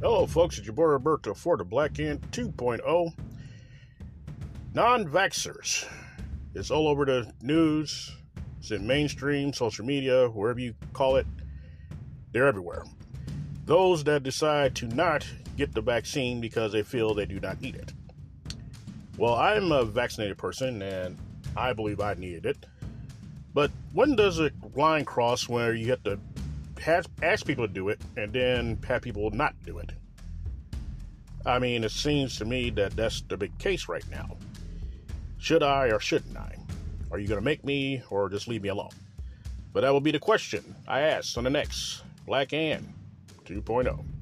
Hello folks, it's your boy Roberta for the Black Ant 2.0. Non-vaxxers. It's all over the news. It's in mainstream, social media, wherever you call it. They're everywhere. Those that decide to not get the vaccine because they feel they do not need it. Well, I'm a vaccinated person and I believe I needed it. But when does a line cross where you have to ask people to do it and then have people not do it? I mean, it seems to me that that's the big case right now. Should I or shouldn't I? Are you going to make me or just leave me alone? But that will be the question I ask on the next Black Ant 2.0.